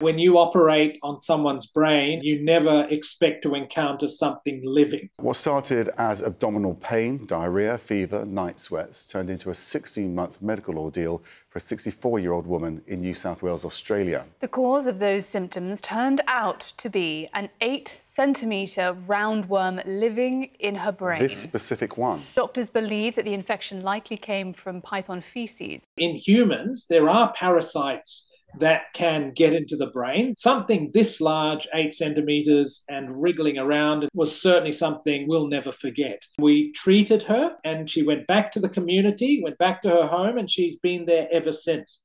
When you operate on someone's brain, you never expect to encounter something living. What started as abdominal pain, diarrhea, fever, night sweats turned into a 16-month medical ordeal for a 64-year-old woman in New South Wales, Australia. The cause of those symptoms turned out to be an 8-centimetre roundworm living in her brain. This specific one. Doctors believe that the infection likely came from python faeces. In humans, there are parasites that can get into the brain. Something this large, 8 centimetres, and wriggling around was certainly something we'll never forget. We treated her and she went back to the community, went back to her home, and she's been there ever since.